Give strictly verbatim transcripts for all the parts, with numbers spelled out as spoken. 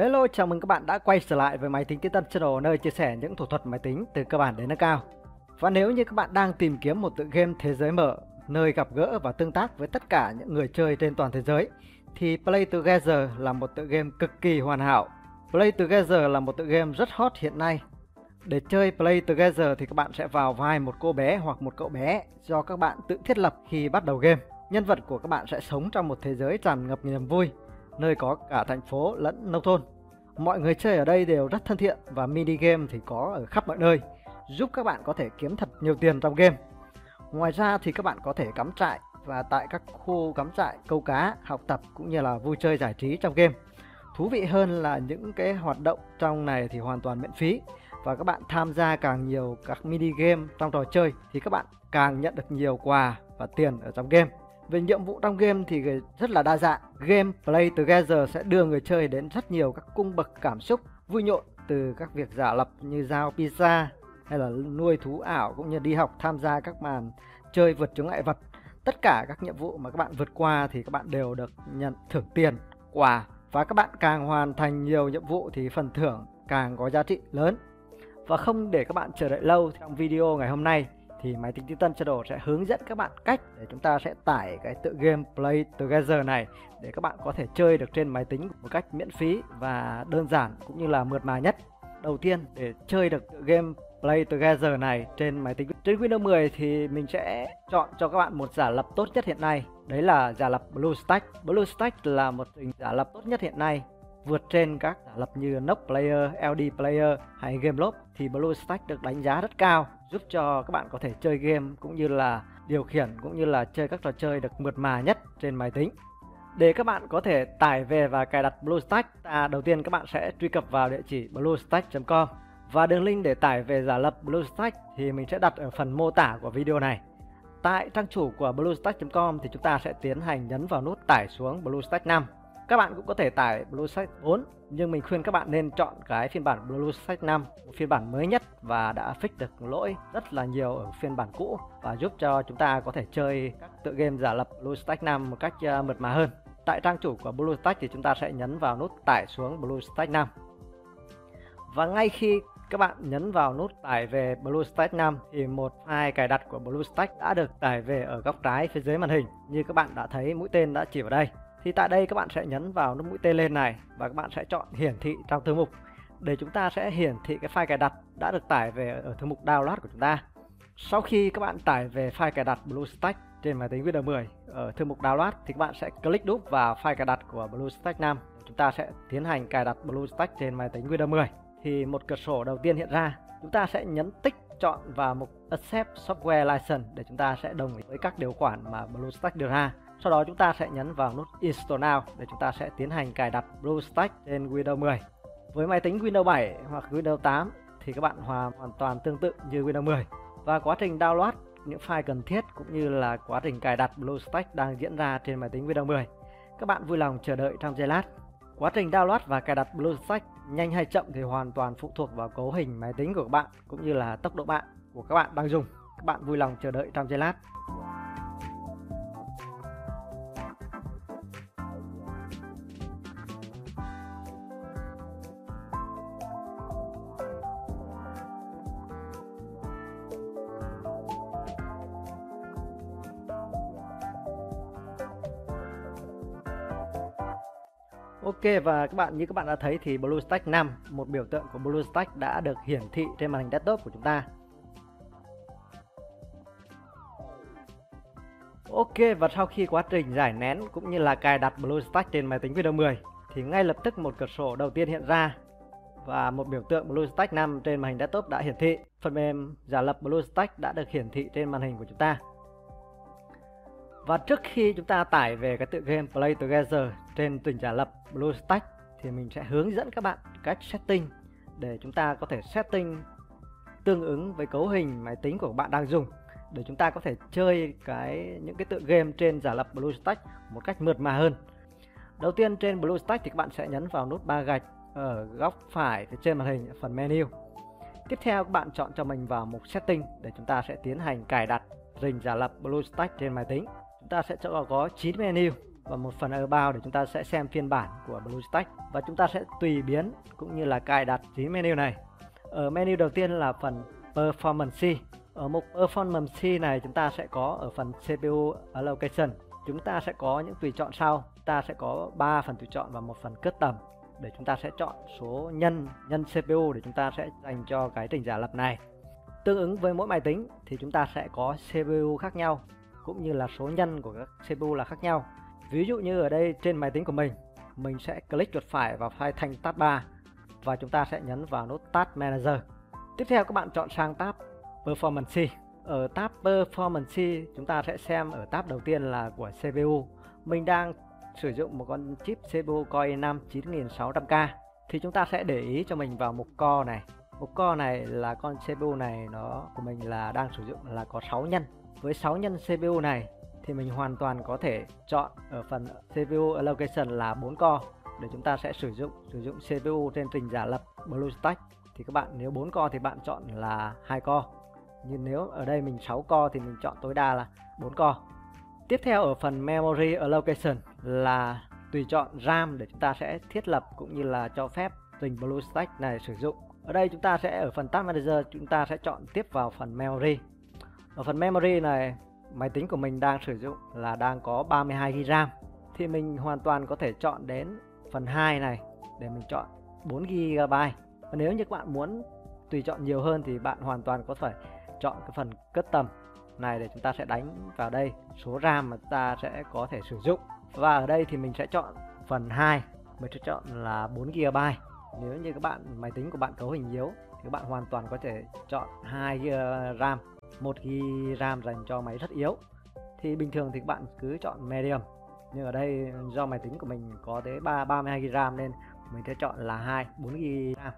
Hello, chào mừng các bạn đã quay trở lại với máy tính Titan Channel, nơi chia sẻ những thủ thuật máy tính từ cơ bản đến nâng cao. Và nếu như các bạn đang tìm kiếm một tựa game thế giới mở, nơi gặp gỡ và tương tác với tất cả những người chơi trên toàn thế giới, thì Play Together là một tựa game cực kỳ hoàn hảo. Play Together là một tựa game rất hot hiện nay. Để chơi Play Together thì các bạn sẽ vào vai một cô bé hoặc một cậu bé do các bạn tự thiết lập khi bắt đầu game. Nhân vật của các bạn sẽ sống trong một thế giới tràn ngập niềm vui, nơi có cả thành phố lẫn nông thôn. Mọi người chơi ở đây đều rất thân thiện và mini game thì có ở khắp mọi nơi, giúp các bạn có thể kiếm thật nhiều tiền trong game. Ngoài ra thì các bạn có thể cắm trại và tại các khu cắm trại, câu cá, học tập cũng như là vui chơi giải trí trong game. Thú vị hơn là những cái hoạt động trong này thì hoàn toàn miễn phí, và các bạn tham gia càng nhiều các mini game trong trò chơi thì các bạn càng nhận được nhiều quà và tiền ở trong game. Về nhiệm vụ trong game thì rất là đa dạng. Game Play Together sẽ đưa người chơi đến rất nhiều các cung bậc cảm xúc vui nhộn, từ các việc giả lập như giao pizza hay là nuôi thú ảo, cũng như đi học, tham gia các màn chơi vượt chướng ngại vật. Tất cả các nhiệm vụ mà các bạn vượt qua thì các bạn đều được nhận thưởng tiền, quà, và các bạn càng hoàn thành nhiều nhiệm vụ thì phần thưởng càng có giá trị lớn. Và không để các bạn chờ đợi lâu, trong video ngày hôm nay thì máy tính Titan Channel sẽ hướng dẫn các bạn cách để chúng ta sẽ tải cái tựa game Play Together này, để các bạn có thể chơi được trên máy tính một cách miễn phí và đơn giản cũng như là mượt mà nhất. Đầu tiên, để chơi được tựa game Play Together này trên máy tính trên Windows mười thì mình sẽ chọn cho các bạn một giả lập tốt nhất hiện nay. Đấy là giả lập BlueStacks. BlueStacks là một hình giả lập tốt nhất hiện nay, vượt trên các giả lập như Nox Player, lờ đê Player hay GameLoop. Thì BlueStacks được đánh giá rất cao, giúp cho các bạn có thể chơi game cũng như là điều khiển cũng như là chơi các trò chơi được mượt mà nhất trên máy tính. Để các bạn có thể tải về và cài đặt BlueStacks, à, đầu tiên các bạn sẽ truy cập vào địa chỉ bluestacks chấm com, và đường link để tải về giả lập BlueStacks thì mình sẽ đặt ở phần mô tả của video này. Tại trang chủ của bluestacks chấm com thì chúng ta sẽ tiến hành nhấn vào nút tải xuống BlueStacks năm. Các bạn cũng có thể tải BlueStacks bốn, nhưng mình khuyên các bạn nên chọn cái phiên bản BlueStacks năm, một phiên bản mới nhất và đã fix được lỗi rất là nhiều ở phiên bản cũ, và giúp cho chúng ta có thể chơi các tựa game giả lập BlueStacks năm một cách mượt mà hơn. Tại trang chủ của BlueStacks thì chúng ta sẽ nhấn vào nút tải xuống BlueStacks năm. Và ngay khi các bạn nhấn vào nút tải về BlueStacks năm thì một file cài đặt của BlueStacks đã được tải về ở góc trái phía dưới màn hình. Như các bạn đã thấy, mũi tên đã chỉ vào đây. Thì tại đây các bạn sẽ nhấn vào nút mũi tên lên này, và các bạn sẽ chọn hiển thị trong thư mục, để chúng ta sẽ hiển thị cái file cài đặt đã được tải về ở thư mục download của chúng ta. Sau khi các bạn tải về file cài đặt BlueStacks trên máy tính Windows mười ở thư mục download thì các bạn sẽ click đúp vào file cài đặt của BlueStacks năm. Chúng ta sẽ tiến hành cài đặt BlueStacks trên máy tính Windows mười. Thì một cửa sổ đầu tiên hiện ra, chúng ta sẽ nhấn tích chọn vào mục Accept Software License để chúng ta sẽ đồng ý với các điều khoản mà BlueStacks đưa ra. Sau đó chúng ta sẽ nhấn vào nút Install Now để chúng ta sẽ tiến hành cài đặt BlueStacks trên Windows mười. Với máy tính Windows bảy hoặc Windows tám thì các bạn hoàn hoàn toàn tương tự như Windows mười. Và quá trình download những file cần thiết cũng như là quá trình cài đặt BlueStacks đang diễn ra trên máy tính Windows mười. Các bạn vui lòng chờ đợi trong giây lát. Quá trình download và cài đặt BlueStacks nhanh hay chậm thì hoàn toàn phụ thuộc vào cấu hình máy tính của các bạn cũng như là tốc độ mạng của các bạn đang dùng. Các bạn vui lòng chờ đợi trong giây lát. Ok, và các bạn như các bạn đã thấy thì BlueStacks năm, một biểu tượng của BlueStacks đã được hiển thị trên màn hình desktop của chúng ta. Ok, và sau khi quá trình giải nén cũng như là cài đặt BlueStacks trên máy tính Windows mười thì ngay lập tức một cửa sổ đầu tiên hiện ra, và một biểu tượng BlueStacks năm trên màn hình desktop đã hiển thị. Phần mềm giả lập BlueStacks đã được hiển thị trên màn hình của chúng ta. Và trước khi chúng ta tải về cái tựa game Play Together trên trình giả lập BlueStacks thì mình sẽ hướng dẫn các bạn cách setting để chúng ta có thể setting tương ứng với cấu hình máy tính của bạn đang dùng, để chúng ta có thể chơi cái những cái tựa game trên giả lập BlueStacks một cách mượt mà hơn. Đầu tiên trên BlueStacks thì các bạn sẽ nhấn vào nút ba gạch ở góc phải phía trên màn hình, phần menu. Tiếp theo các bạn chọn cho mình vào mục setting để chúng ta sẽ tiến hành cài đặt trình giả lập BlueStacks trên máy tính. Chúng ta sẽ có chín menu, và một phần About để chúng ta sẽ xem phiên bản của BlueStacks, và chúng ta sẽ tùy biến cũng như là cài đặt dưới menu này. Ở menu đầu tiên là phần Performance. Ở mục Performance này chúng ta sẽ có ở phần xê pê u Allocation, chúng ta sẽ có những tùy chọn sau. Ta sẽ có ba phần tùy chọn và một phần Custom để chúng ta sẽ chọn số nhân nhân xê pê u để chúng ta sẽ dành cho cái trình giả lập này. Tương ứng với mỗi máy tính thì chúng ta sẽ có xê pê u khác nhau cũng như là số nhân của các xê pê u là khác nhau. Ví dụ như ở đây trên máy tính của mình, mình sẽ click chuột phải vào file thành tab ba và chúng ta sẽ nhấn vào nút Task Manager. Tiếp theo các bạn chọn sang tab Performance. Ở tab Performance chúng ta sẽ xem ở tab đầu tiên là của xê pê u. Mình đang sử dụng một con chip xê pê u Core i năm chín nghìn sáu trăm K thì chúng ta sẽ để ý cho mình vào mục Core này. Mục Core này là con xê pê u này nó của mình là đang sử dụng là có sáu nhân. Với sáu nhân xê pê u này thì mình hoàn toàn có thể chọn ở phần xê pê u Allocation là bốn core để chúng ta sẽ sử dụng sử dụng xê pê u trên trình giả lập BlueStacks. Thì các bạn nếu bốn core thì bạn chọn là hai core. Nhưng nếu ở đây mình sáu core thì mình chọn tối đa là bốn core. Tiếp theo ở phần Memory Allocation là tùy chọn RAM để chúng ta sẽ thiết lập cũng như là cho phép trình BlueStacks này sử dụng. Ở đây chúng ta sẽ ở phần Task Manager chúng ta sẽ chọn tiếp vào phần Memory. Ở phần Memory này, máy tính của mình đang sử dụng là đang có ba mươi hai gi-ga-bai RAM thì mình hoàn toàn có thể chọn đến phần hai này để mình chọn bốn gi-ga-bai. Và nếu như các bạn muốn tùy chọn nhiều hơn thì bạn hoàn toàn có thể chọn cái phần Custom này để chúng ta sẽ đánh vào đây số RAM mà chúng ta sẽ có thể sử dụng. Và ở đây thì mình sẽ chọn phần hai, mình sẽ chọn là bốn gi-ga-bai. Nếu như các bạn máy tính của bạn cấu hình yếu thì các bạn hoàn toàn có thể chọn hai gi-ga-bai RAM, một gi-ga-bai RAM dành cho máy rất yếu. Thì bình thường thì các bạn cứ chọn Medium. Nhưng ở đây do máy tính của mình có tới ba mươi hai gi-ga-bai RAM nên mình sẽ chọn là hai, bốn gi-ga-bai RAM.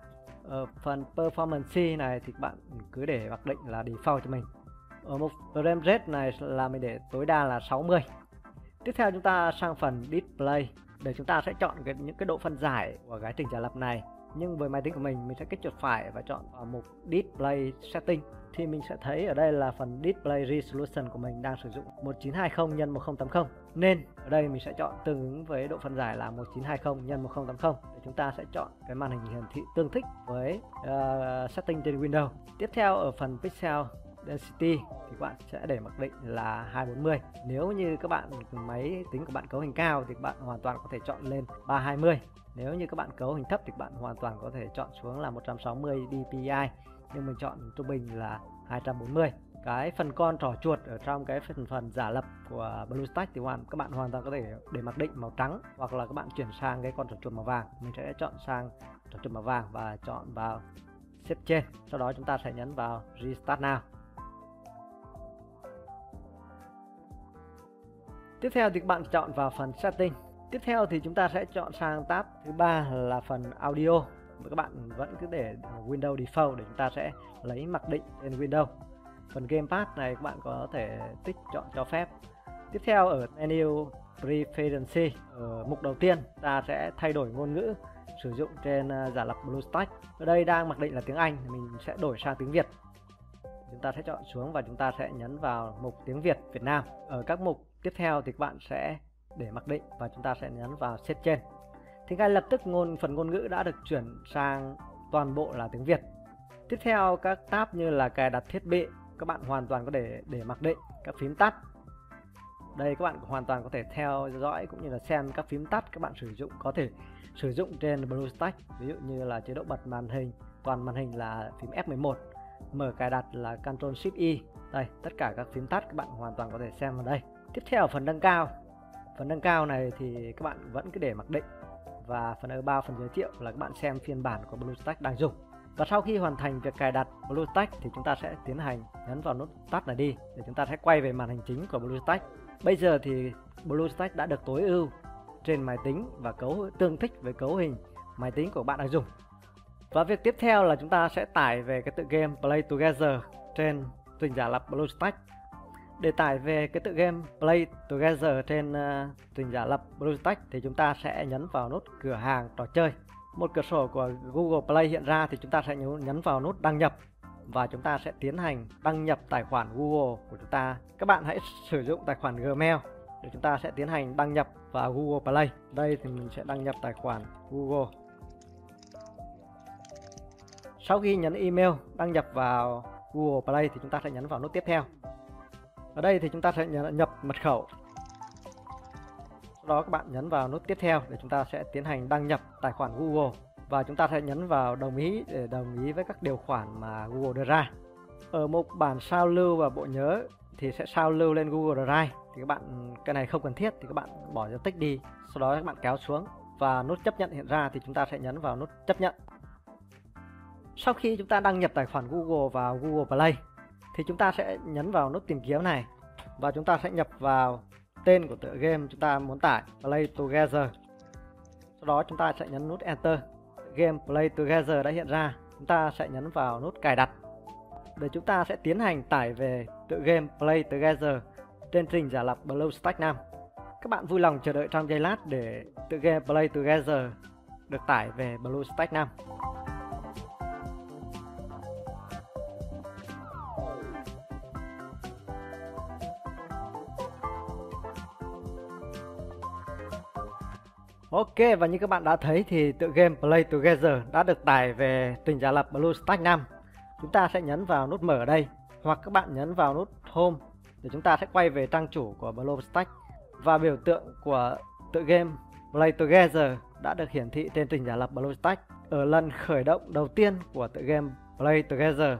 Ở phần Performance này thì các bạn cứ để mặc định là Default cho mình. Ở mục Frame Rate này là mình để tối đa là sáu mươi. Tiếp theo chúng ta sang phần Display để chúng ta sẽ chọn cái, những cái độ phân giải của cái trình giả lập này. Nhưng với máy tính của mình, mình sẽ kích chuột phải và chọn vào mục Display Setting thì mình sẽ thấy ở đây là phần Display Resolution của mình đang sử dụng một chín hai không nhân một không tám không, nên ở đây mình sẽ chọn tương ứng với độ phân giải là một chín hai không nhân một không tám không để chúng ta sẽ chọn cái màn hình hiển thị tương thích với uh, setting trên Windows. Tiếp theo ở phần Pixel Density thì các bạn sẽ để mặc định là hai bốn mươi. Nếu như các bạn máy tính của bạn cấu hình cao thì các bạn hoàn toàn có thể chọn lên ba hai mươi. Nếu như các bạn cấu hình thấp thì các bạn hoàn toàn có thể chọn xuống là một trăm sáu mươi D P I. Nhưng mình chọn trung bình là hai trăm bốn mươi. Cái phần con trỏ chuột ở trong cái phần, phần giả lập của BlueStacks thì hoàn, các bạn hoàn toàn có thể để mặc định màu trắng, hoặc là các bạn chuyển sang cái con trỏ chuột màu vàng. Mình sẽ chọn sang trỏ chuột màu vàng và chọn vào Xếp trên. Sau đó chúng ta sẽ nhấn vào Restart Now. Tiếp theo thì các bạn chọn vào phần Setting. Tiếp theo thì chúng ta sẽ chọn sang tab thứ ba là phần Audio. Các bạn vẫn cứ để Windows Default để chúng ta sẽ lấy mặc định trên Windows. Phần Gamepad này các bạn có thể tích chọn cho phép. Tiếp theo ở menu Preferences, ở mục đầu tiên ta sẽ thay đổi ngôn ngữ sử dụng trên giả lập BlueStacks. Ở đây đang mặc định là tiếng Anh, mình sẽ đổi sang tiếng Việt. Chúng ta sẽ chọn xuống và chúng ta sẽ nhấn vào mục tiếng Việt Việt Nam. Ở các mục tiếp theo thì các bạn sẽ để mặc định và chúng ta sẽ nhấn vào Xếp trên. Thì ngay lập tức ngôn phần ngôn ngữ đã được chuyển sang toàn bộ là tiếng Việt. Tiếp theo các tab như là cài đặt thiết bị, các bạn hoàn toàn có để để mặc định các phím tắt. Đây các bạn hoàn toàn có thể theo dõi cũng như là xem các phím tắt các bạn sử dụng có thể sử dụng trên BlueStacks. Ví dụ như là chế độ bật màn hình, toàn màn hình là phím F mười một, mở cài đặt là Control Shift I. Đây, tất cả các phím tắt các bạn hoàn toàn có thể xem vào đây. Tiếp theo phần nâng cao. Phần nâng cao này thì các bạn vẫn cứ để mặc định. Và phần About, phần giới thiệu là các bạn xem phiên bản của BlueStacks đang dùng. Và sau khi hoàn thành việc cài đặt BlueStacks thì chúng ta sẽ tiến hành nhấn vào nút Tắt này đi để chúng ta sẽ quay về màn hình chính của BlueStacks. Bây giờ thì BlueStacks đã được tối ưu trên máy tính và cấu tương thích với cấu hình máy tính của bạn đang dùng. Và việc tiếp theo là chúng ta sẽ tải về cái tựa game Play Together trên trình giả lập BlueStacks. Để tải về cái tựa game Play Together trên uh, trình giả lập BlueStacks thì chúng ta sẽ nhấn vào nút cửa hàng trò chơi. Một cửa sổ của Google Play hiện ra thì chúng ta sẽ nhấn vào nút đăng nhập và chúng ta sẽ tiến hành đăng nhập tài khoản Google của chúng ta. Các bạn hãy sử dụng tài khoản Gmail thì chúng ta sẽ tiến hành đăng nhập vào Google Play. Đây thì mình sẽ đăng nhập tài khoản Google. Sau khi nhấn email đăng nhập vào Google Play thì chúng ta sẽ nhấn vào nút tiếp theo. Ở đây thì chúng ta sẽ nhập mật khẩu. Sau đó các bạn nhấn vào nút tiếp theo để chúng ta sẽ tiến hành đăng nhập tài khoản Google. Và chúng ta sẽ nhấn vào đồng ý để đồng ý với các điều khoản mà Google đưa ra. Ở mục bản sao lưu và bộ nhớ thì sẽ sao lưu lên Google Drive. Thì các bạn cái này không cần thiết thì các bạn bỏ dấu tích đi. Sau đó các bạn kéo xuống và nút chấp nhận hiện ra thì chúng ta sẽ nhấn vào nút chấp nhận. Sau khi chúng ta đăng nhập tài khoản Google vào Google Play thì chúng ta sẽ nhấn vào nút tìm kiếm này và chúng ta sẽ nhập vào tên của tựa game chúng ta muốn tải, Play Together. Sau đó chúng ta sẽ nhấn nút Enter. Game Play Together đã hiện ra. Chúng ta sẽ nhấn vào nút cài đặt để chúng ta sẽ tiến hành tải về tựa game Play Together trên trình giả lập BlueStacks năm. Các bạn vui lòng chờ đợi trong giây lát để tựa game Play Together được tải về BlueStacks năm. Ok, và như các bạn đã thấy thì tựa game Play Together đã được tải về trình giả lập BlueStacks năm. Chúng ta sẽ nhấn vào nút mở ở đây, hoặc các bạn nhấn vào nút Home để chúng ta sẽ quay về trang chủ của BlueStacks. Và biểu tượng của tựa game Play Together đã được hiển thị trên trình giả lập BlueStacks. Ở lần khởi động đầu tiên của tựa game Play Together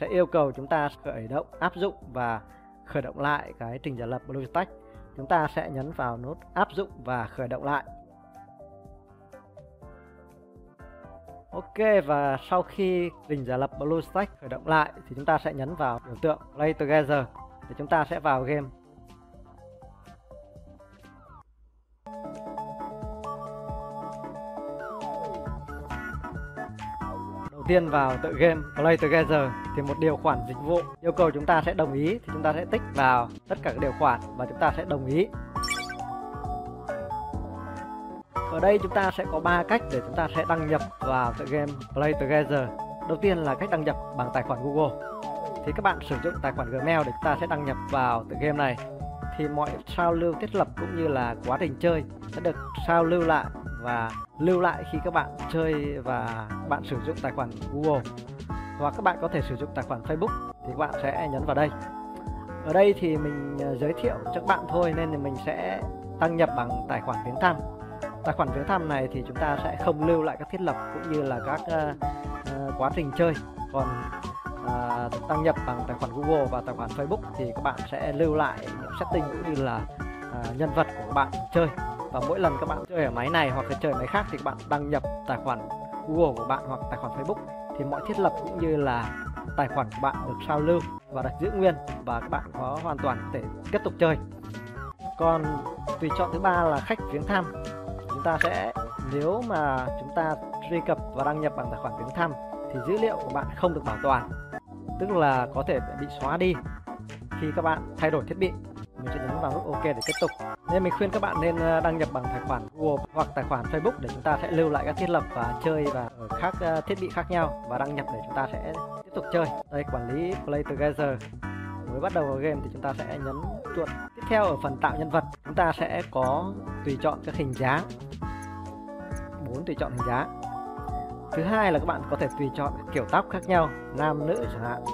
sẽ yêu cầu chúng ta khởi động áp dụng và khởi động lại cái trình giả lập BlueStacks. Chúng ta sẽ nhấn vào nút áp dụng và khởi động lại. Ok, và sau khi trình giả lập BlueStacks khởi động lại thì chúng ta sẽ nhấn vào biểu tượng Play Together để chúng ta sẽ vào game. Đầu tiên vào tựa game Play Together thì một điều khoản dịch vụ yêu cầu chúng ta sẽ đồng ý thì chúng ta sẽ tích vào tất cả các điều khoản và chúng ta sẽ đồng ý. Ở đây chúng ta sẽ có ba cách để chúng ta sẽ đăng nhập vào tựa game Play Together. Đầu tiên là cách đăng nhập bằng tài khoản Google. Thì các bạn sử dụng tài khoản Gmail để chúng ta sẽ đăng nhập vào tựa game này. Thì mọi sao lưu thiết lập cũng như là quá trình chơi sẽ được sao lưu lại và lưu lại khi các bạn chơi và các bạn sử dụng tài khoản Google. Hoặc các bạn có thể sử dụng tài khoản Facebook thì các bạn sẽ nhấn vào đây. Ở đây thì mình giới thiệu cho các bạn thôi nên thì mình sẽ đăng nhập bằng tài khoản viếng thăm. Tài khoản viếng thăm này thì chúng ta sẽ không lưu lại các thiết lập cũng như là các uh, uh, quá trình chơi. Còn uh, đăng nhập bằng tài khoản Google và tài khoản Facebook thì các bạn sẽ lưu lại những setting cũng như là uh, nhân vật của các bạn chơi. Và mỗi lần các bạn chơi ở máy này hoặc là chơi máy khác thì các bạn đăng nhập tài khoản Google của bạn hoặc tài khoản Facebook thì mọi thiết lập cũng như là tài khoản của bạn được sao lưu và được giữ nguyên và các bạn có hoàn toàn có thể tiếp tục chơi. Còn tùy chọn thứ ba là khách viếng thăm. Ta sẽ nếu mà chúng ta truy cập và đăng nhập bằng tài khoản viếng thăm thì dữ liệu của bạn không được bảo toàn, tức là có thể bị xóa đi khi các bạn thay đổi thiết bị. Mình sẽ nhấn vào nút OK để tiếp tục. Nên mình khuyên các bạn nên đăng nhập bằng tài khoản Google hoặc tài khoản Facebook để chúng ta sẽ lưu lại các thiết lập và chơi và ở các thiết bị khác nhau và đăng nhập để chúng ta sẽ tiếp tục chơi. Đây, quản lý Play Together. Mới bắt đầu vào game thì chúng ta sẽ nhấn chuột. Tiếp theo ở phần tạo nhân vật chúng ta sẽ có tùy chọn các hình dáng, bốn tùy chọn hình dáng. Thứ hai là các bạn có thể tùy chọn kiểu tóc khác nhau, nam nữ chẳng hạn.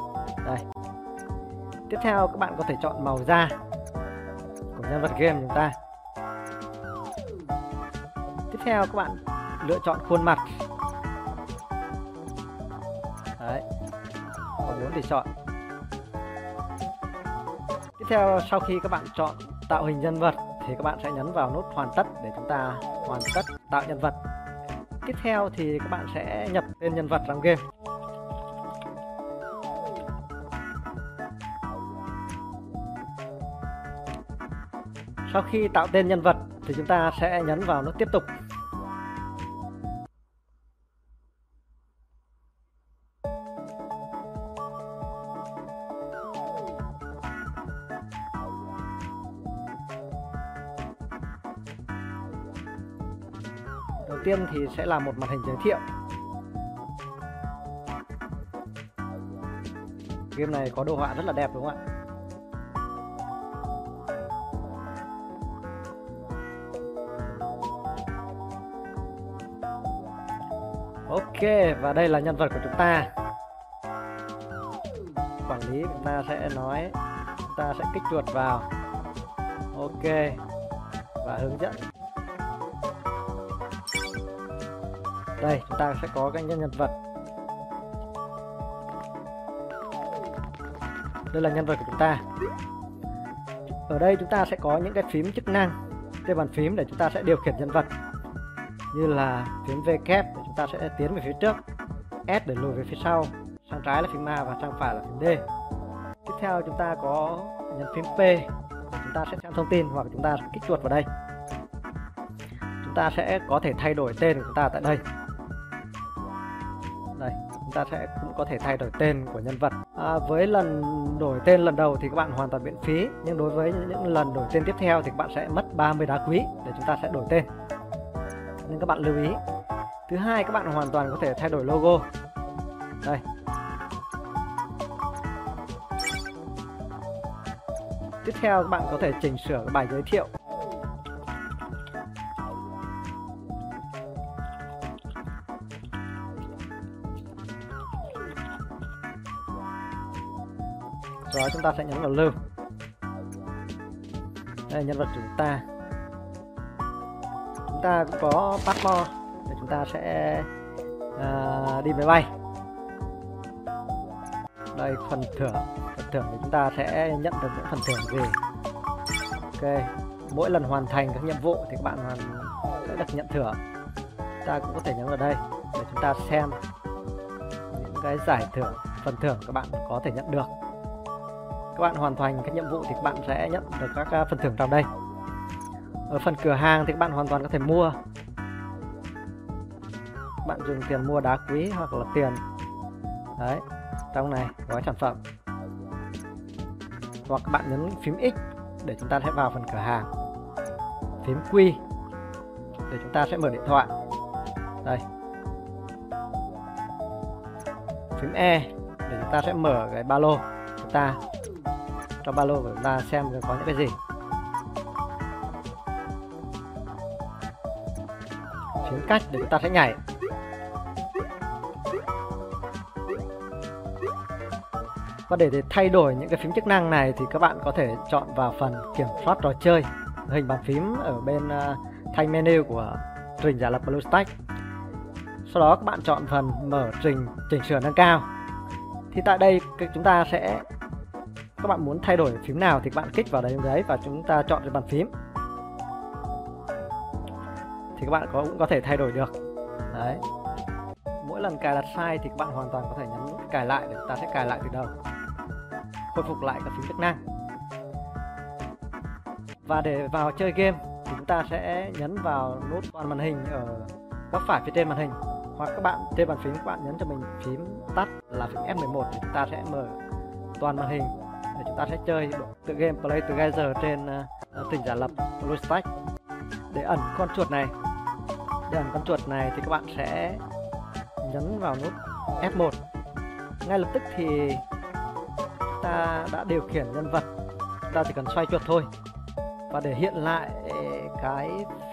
Đây. Tiếp theo các bạn có thể chọn màu da của nhân vật game chúng ta. Tiếp theo các bạn lựa chọn khuôn mặt. Đấy. Có bốn tùy chọn. Tiếp theo sau khi các bạn chọn tạo hình nhân vật thì các bạn sẽ nhấn vào nút hoàn tất để chúng ta hoàn tất tạo nhân vật. Tiếp theo thì các bạn sẽ nhập tên nhân vật trong game. Sau khi tạo tên nhân vật thì chúng ta sẽ nhấn vào nút tiếp tục. Đầu tiên thì sẽ là một màn hình giới thiệu. Game này có đồ họa rất là đẹp đúng không ạ? Ok, và đây là nhân vật của chúng ta. Quản lý chúng ta sẽ nói, chúng ta sẽ kích chuột vào. Ok, và hướng dẫn. Đây, chúng ta sẽ có cái nhân vật. Đây là nhân vật của chúng ta. Ở đây chúng ta sẽ có những cái phím chức năng trên bàn phím để chúng ta sẽ điều khiển nhân vật. Như là phím V kép để chúng ta sẽ tiến về phía trước, S để lùi về phía sau, sang trái là phím A và sang phải là phím D. Tiếp theo chúng ta có nhấn phím P để chúng ta sẽ xem thông tin hoặc chúng ta kích chuột vào đây. Chúng ta sẽ có thể thay đổi tên của chúng ta tại đây. Đây, chúng ta sẽ cũng có thể thay đổi tên của nhân vật. À, với lần đổi tên lần đầu thì các bạn hoàn toàn miễn phí, nhưng đối với những lần đổi tên tiếp theo thì các bạn sẽ mất ba mươi đá quý để chúng ta sẽ đổi tên, nên các bạn lưu ý. Thứ hai, các bạn hoàn toàn có thể thay đổi logo. Đây. Tiếp theo các bạn có thể chỉnh sửa cái bài giới thiệu. Rồi chúng ta sẽ nhấn vào lưu. Đây là nhân vật của chúng ta. Chúng ta cũng có passport để chúng ta sẽ uh, đi máy bay. Đây, phần thưởng, phần thưởng thì chúng ta sẽ nhận được những phần thưởng gì. Ok, mỗi lần hoàn thành các nhiệm vụ thì các bạn hoàn sẽ được nhận thưởng. Chúng ta cũng có thể nhấn vào đây để chúng ta xem những cái giải thưởng, phần thưởng các bạn có thể nhận được. Các bạn hoàn thành các nhiệm vụ thì các bạn sẽ nhận được các phần thưởng trong đây. Ở phần cửa hàng thì các bạn hoàn toàn có thể mua. Các bạn dùng tiền mua đá quý hoặc là tiền đấy trong này gói sản phẩm, hoặc các bạn nhấn phím X để chúng ta sẽ vào phần cửa hàng, phím Q để chúng ta sẽ mở điện thoại đây, phím E để chúng ta sẽ mở cái ba lô chúng ta. Trong ba lô của chúng ta xem có những cái gì. Phím cách để chúng ta sẽ nhảy. Và để, để thay đổi những cái phím chức năng này thì các bạn có thể chọn vào phần kiểm soát trò chơi, hình bàn phím ở bên uh, thanh menu của trình giả lập BlueStacks. Sau đó các bạn chọn phần mở trình chỉnh sửa nâng cao. Thì tại đây chúng ta sẽ, các bạn muốn thay đổi phím nào thì các bạn kích vào đấy đấy và chúng ta chọn cái bàn phím. Thì các bạn có, cũng có thể thay đổi được. Đấy. Mỗi lần cài đặt sai thì các bạn hoàn toàn có thể nhấn cài lại để chúng ta sẽ cài lại từ đầu. Khôi phục lại các phím chức năng. Và để vào chơi game thì chúng ta sẽ nhấn vào nút toàn màn hình ở góc phải phía trên màn hình. Hoặc các bạn trên bàn phím các bạn nhấn cho mình phím tắt là phím F mười một thì chúng ta sẽ mở toàn màn hình để chúng ta sẽ chơi tựa game Play Together trên uh, trình giả lập BlueStacks. Để ẩn con chuột này, để ẩn con chuột này thì các bạn sẽ nhấn vào nút F một. Ngay lập tức thì chúng ta đã điều khiển nhân vật, chúng ta chỉ cần xoay chuột thôi. Và để hiện lại cái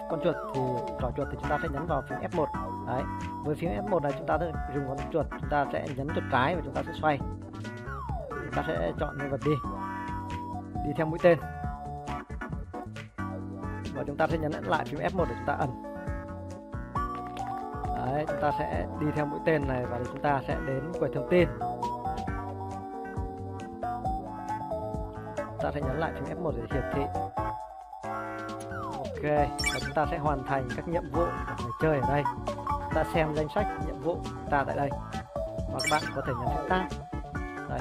con chuột thì trỏ chuột thì chúng ta sẽ nhấn vào phím F một. Đấy. Với phím F một này chúng ta dùng con chuột, chúng ta sẽ nhấn chuột trái và chúng ta sẽ xoay. Chúng ta sẽ chọn nhân vật đi, đi theo mũi tên. Và chúng ta sẽ nhấn lại phím F một để chúng ta ẩn. Đấy, chúng ta sẽ đi theo mũi tên này và chúng ta sẽ đến quầy thông tin. Chúng ta sẽ nhấn lại phím F một để hiển thị. Ok, và chúng ta sẽ hoàn thành các nhiệm vụ của người chơi ở đây. Chúng ta xem danh sách nhiệm vụ của chúng ta tại đây. Và các bạn có thể nhấn phím Tab. Đây.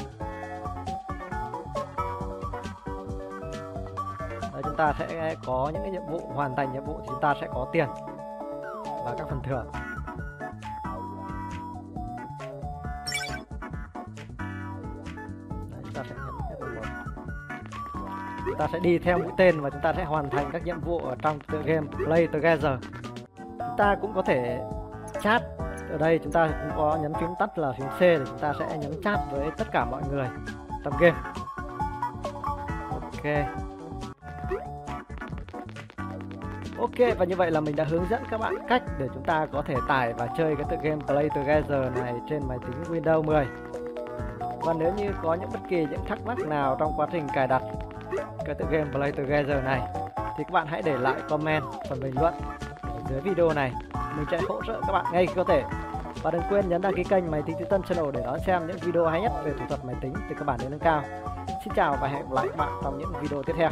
Chúng ta sẽ có những cái nhiệm vụ, hoàn thành nhiệm vụ thì chúng ta sẽ có tiền và các phần thưởng. Đấy, chúng ta sẽ chúng ta sẽ đi theo mũi tên và chúng ta sẽ hoàn thành các nhiệm vụ ở trong tựa game Play Together. Chúng ta cũng có thể chat ở đây, chúng ta cũng có nhấn phím tắt là phím C để chúng ta sẽ nhấn chat với tất cả mọi người trong game. Ok. Ok, và như vậy là mình đã hướng dẫn các bạn cách để chúng ta có thể tải và chơi cái tựa game Play Together này trên máy tính Windows mười. Và nếu như có những bất kỳ những thắc mắc nào trong quá trình cài đặt cái tựa game Play Together này thì các bạn hãy để lại comment, phần bình luận dưới video này. Mình sẽ hỗ trợ các bạn ngay khi có thể. Và đừng quên nhấn đăng ký kênh Máy tính Titan Channel để đón xem những video hay nhất về thủ thuật máy tính từ cơ bản đến nâng cao. Xin chào và hẹn gặp lại các bạn trong những video tiếp theo.